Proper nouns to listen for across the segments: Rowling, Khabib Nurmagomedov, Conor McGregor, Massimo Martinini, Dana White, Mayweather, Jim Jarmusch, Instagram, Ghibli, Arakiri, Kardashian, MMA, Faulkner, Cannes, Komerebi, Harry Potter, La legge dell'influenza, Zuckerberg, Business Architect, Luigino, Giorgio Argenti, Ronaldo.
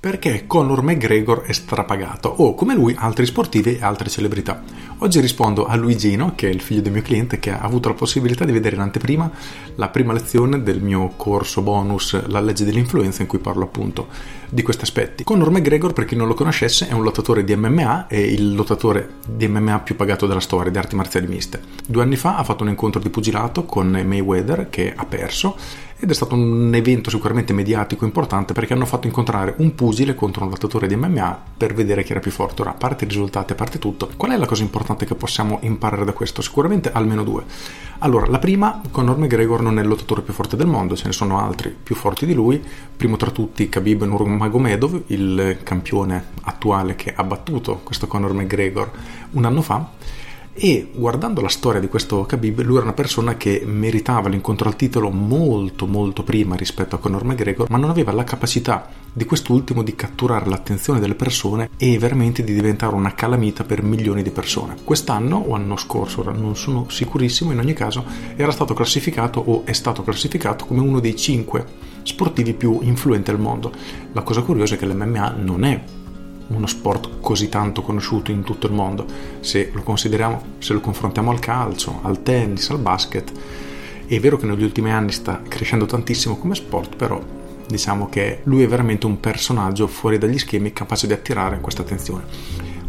Perché Conor McGregor è strapagato o, come lui, altri sportivi e altre celebrità. Oggi rispondo a Luigino, che è il figlio del mio cliente, che ha avuto la possibilità di vedere in anteprima la prima lezione del mio corso bonus La legge dell'influenza, in cui parlo appunto di questi aspetti. Conor McGregor, per chi non lo conoscesse, è un lottatore di MMA, è il lottatore di MMA più pagato della storia, di arti marziali miste. 2 anni fa ha fatto un incontro di pugilato con Mayweather, che ha perso, ed è stato un evento sicuramente mediatico importante, perché hanno fatto incontrare un pugile contro un lottatore di MMA per vedere chi era più forte. Ora, a parte i risultati, a parte tutto, qual è la cosa importante che possiamo imparare da questo? Sicuramente almeno 2. Allora, la prima: Conor McGregor non è il lottatore più forte del mondo, ce ne sono altri più forti di lui. Primo tra tutti Khabib Nurmagomedov, il campione attuale, che ha battuto questo Conor McGregor un anno fa. E guardando la storia di questo Khabib, lui era una persona che meritava l'incontro al titolo molto prima rispetto a Conor McGregor, ma non aveva la capacità di quest'ultimo di catturare l'attenzione delle persone e veramente di diventare una calamita per milioni di persone. Quest'anno o anno scorso, ora non sono sicurissimo, in ogni caso era stato classificato o è stato classificato come uno dei 5 sportivi più influenti al mondo. La cosa curiosa è che l'MMA non è uno sport così tanto conosciuto in tutto il mondo, se lo confrontiamo al calcio, al tennis, al basket. È vero che negli ultimi anni sta crescendo tantissimo come sport, però diciamo che lui è veramente un personaggio fuori dagli schemi, capace di attirare questa attenzione.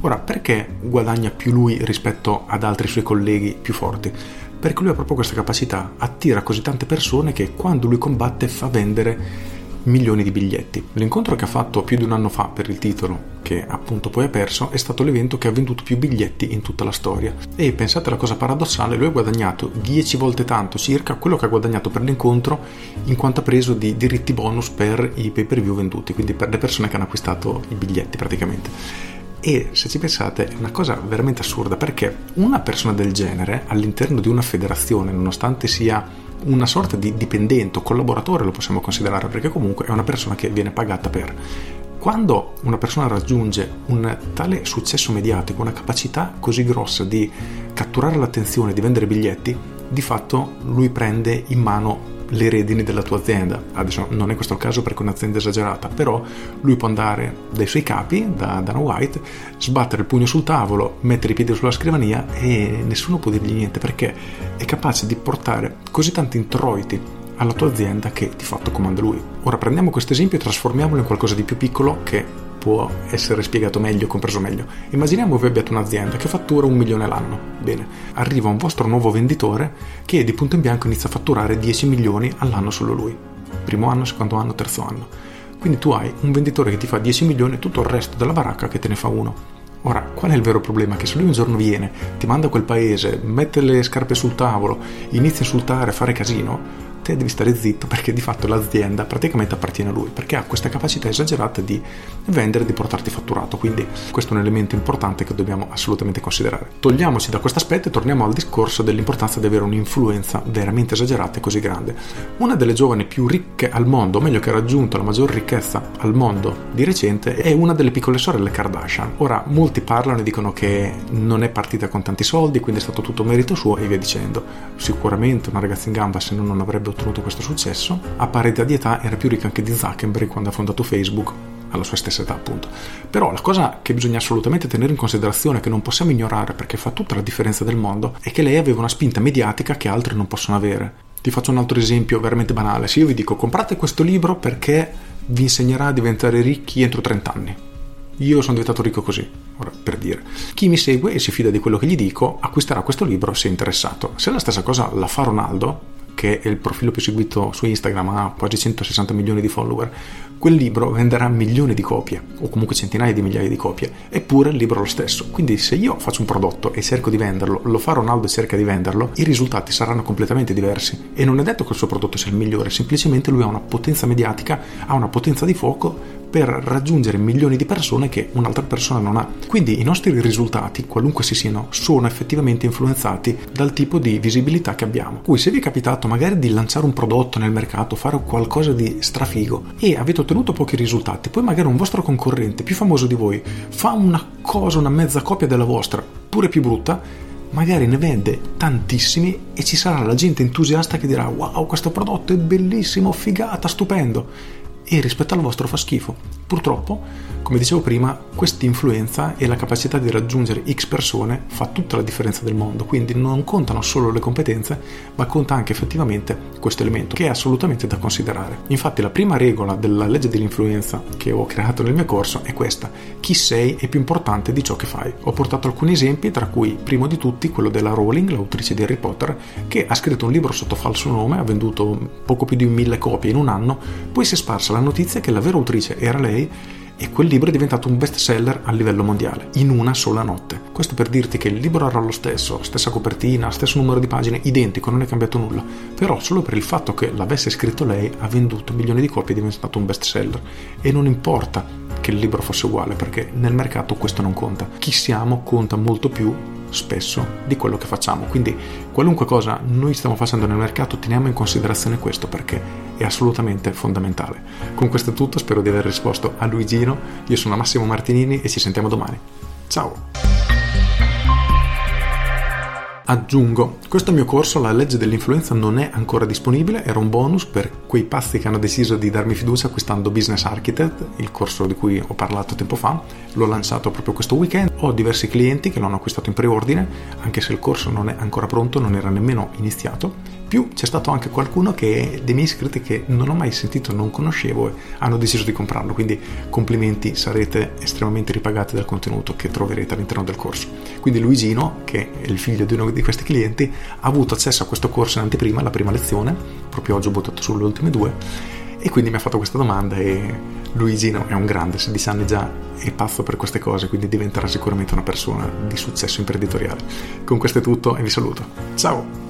Ora, perché guadagna più lui rispetto ad altri suoi colleghi più forti? Perché lui ha proprio questa capacità, attira così tante persone che quando lui combatte fa vendere milioni di biglietti. L'incontro che ha fatto più di un anno fa per il titolo, che appunto poi ha perso, è stato l'evento che ha venduto più biglietti in tutta la storia. E pensate alla cosa paradossale: lui ha guadagnato 10 volte tanto circa quello che ha guadagnato per l'incontro, in quanto ha preso di diritti bonus per i pay per view venduti, quindi per le persone che hanno acquistato i biglietti praticamente. E se ci pensate è una cosa veramente assurda, perché una persona del genere all'interno di una federazione, nonostante sia una sorta di dipendente o collaboratore, lo possiamo considerare, perché comunque è una persona che viene pagata per. Quando una persona raggiunge un tale successo mediatico, una capacità così grossa di catturare l'attenzione, di vendere biglietti, di fatto lui prende in mano le redini della tua azienda. Adesso non è questo il caso perché è un'azienda esagerata, però lui può andare dai suoi capi, da Dana White, sbattere il pugno sul tavolo, mettere i piedi sulla scrivania e nessuno può dirgli niente, perché è capace di portare così tanti introiti alla tua azienda che di fatto comanda lui. Ora prendiamo questo esempio e trasformiamolo in qualcosa di più piccolo che può essere spiegato meglio, compreso meglio. Immaginiamo che abbiate un'azienda che fattura 1 milione all'anno. Bene, arriva un vostro nuovo venditore che di punto in bianco inizia a fatturare 10 milioni all'anno solo lui. Primo anno, secondo anno, terzo anno. Quindi tu hai un venditore che ti fa 10 milioni e tutto il resto della baracca che te ne fa uno. Ora, qual è il vero problema? Che se lui un giorno viene, ti manda a quel paese, mette le scarpe sul tavolo, inizia a insultare, a fare casino, te devi stare zitto, perché di fatto l'azienda praticamente appartiene a lui, perché ha questa capacità esagerata di vendere, di portarti fatturato. Quindi questo è un elemento importante che dobbiamo assolutamente considerare. Togliamoci da questo aspetto e torniamo al discorso dell'importanza di avere un'influenza veramente esagerata e così grande. Una delle giovani più ricche al mondo, o meglio che ha raggiunto la maggior ricchezza al mondo di recente, è una delle piccole sorelle Kardashian. Ora, molti parlano e dicono che non è partita con tanti soldi, quindi è stato tutto merito suo e via dicendo. Sicuramente una ragazza in gamba, se no non avrebbe ottenuto questo successo. A parità di età era più ricca anche di Zuckerberg quando ha fondato Facebook, alla sua stessa età appunto. Però la cosa che bisogna assolutamente tenere in considerazione, che non possiamo ignorare perché fa tutta la differenza del mondo, è che lei aveva una spinta mediatica che altri non possono avere. Ti faccio un altro esempio veramente banale. Se io vi dico comprate questo libro perché vi insegnerà a diventare ricchi entro 30 anni. Io sono diventato ricco così, ora per dire. Chi mi segue e si fida di quello che gli dico acquisterà questo libro se è interessato. Se la stessa cosa la fa Ronaldo, che è il profilo più seguito su Instagram, ha quasi 160 milioni di follower, quel libro venderà milioni di copie, o comunque centinaia di migliaia di copie, eppure il libro è lo stesso. Quindi se io faccio un prodotto e cerco di venderlo, lo fa Ronaldo e cerca di venderlo, i risultati saranno completamente diversi. E non è detto che il suo prodotto sia il migliore, semplicemente lui ha una potenza mediatica, ha una potenza di fuoco per raggiungere milioni di persone che un'altra persona non ha. Quindi i nostri risultati, qualunque si siano, sono effettivamente influenzati dal tipo di visibilità che abbiamo. Poi se vi è capitato magari di lanciare un prodotto nel mercato, fare qualcosa di strafigo e avete ottenuto pochi risultati, poi magari un vostro concorrente più famoso di voi fa una cosa, una mezza copia della vostra, pure più brutta, magari ne vende tantissimi e ci sarà la gente entusiasta che dirà wow, questo prodotto è bellissimo, figata, stupendo, e rispetto al vostro fa schifo. Purtroppo, come dicevo prima, questa influenza e la capacità di raggiungere X persone fa tutta la differenza del mondo, quindi non contano solo le competenze, ma conta anche effettivamente questo elemento, che è assolutamente da considerare. Infatti la prima regola della legge dell'influenza che ho creato nel mio corso è questa: chi sei è più importante di ciò che fai. Ho portato alcuni esempi, tra cui primo di tutti quello della Rowling, l'autrice di Harry Potter, che ha scritto un libro sotto falso nome, ha venduto poco più di 1.000 copie in un anno, poi si è sparsa la notizia che la vera autrice era lei, e quel libro è diventato un best seller a livello mondiale in una sola notte. Questo per dirti che il libro era lo stesso, stessa copertina, stesso numero di pagine, identico, non è cambiato nulla, però solo per il fatto che l'avesse scritto lei ha venduto milioni di copie, è diventato un best seller, e non importa che il libro fosse uguale, perché nel mercato questo non conta. Chi siamo conta molto più spesso di quello che facciamo, quindi qualunque cosa noi stiamo facendo nel mercato teniamo in considerazione questo, perché è assolutamente fondamentale. Con questo è tutto, spero di aver risposto a Luigino. Io sono Massimo Martinini e ci sentiamo domani. Ciao! Aggiungo, questo mio corso, La legge dell'influenza, non è ancora disponibile, era un bonus per quei pazzi che hanno deciso di darmi fiducia acquistando Business Architect, il corso di cui ho parlato tempo fa. L'ho lanciato proprio questo weekend, ho diversi clienti che l'hanno acquistato in preordine, anche se il corso non è ancora pronto, non era nemmeno iniziato. Più c'è stato anche qualcuno che dei miei iscritti che non ho mai sentito, non conoscevo, e hanno deciso di comprarlo, quindi complimenti, sarete estremamente ripagati dal contenuto che troverete all'interno del corso. Quindi Luigino, che è il figlio di uno di questi clienti, ha avuto accesso a questo corso in anteprima, la prima lezione, proprio oggi ho buttato sulle ultime due, e quindi mi ha fatto questa domanda. E Luigino è un grande, 16 anni già, è pazzo per queste cose, quindi diventerà sicuramente una persona di successo imprenditoriale. Con questo è tutto e vi saluto, ciao!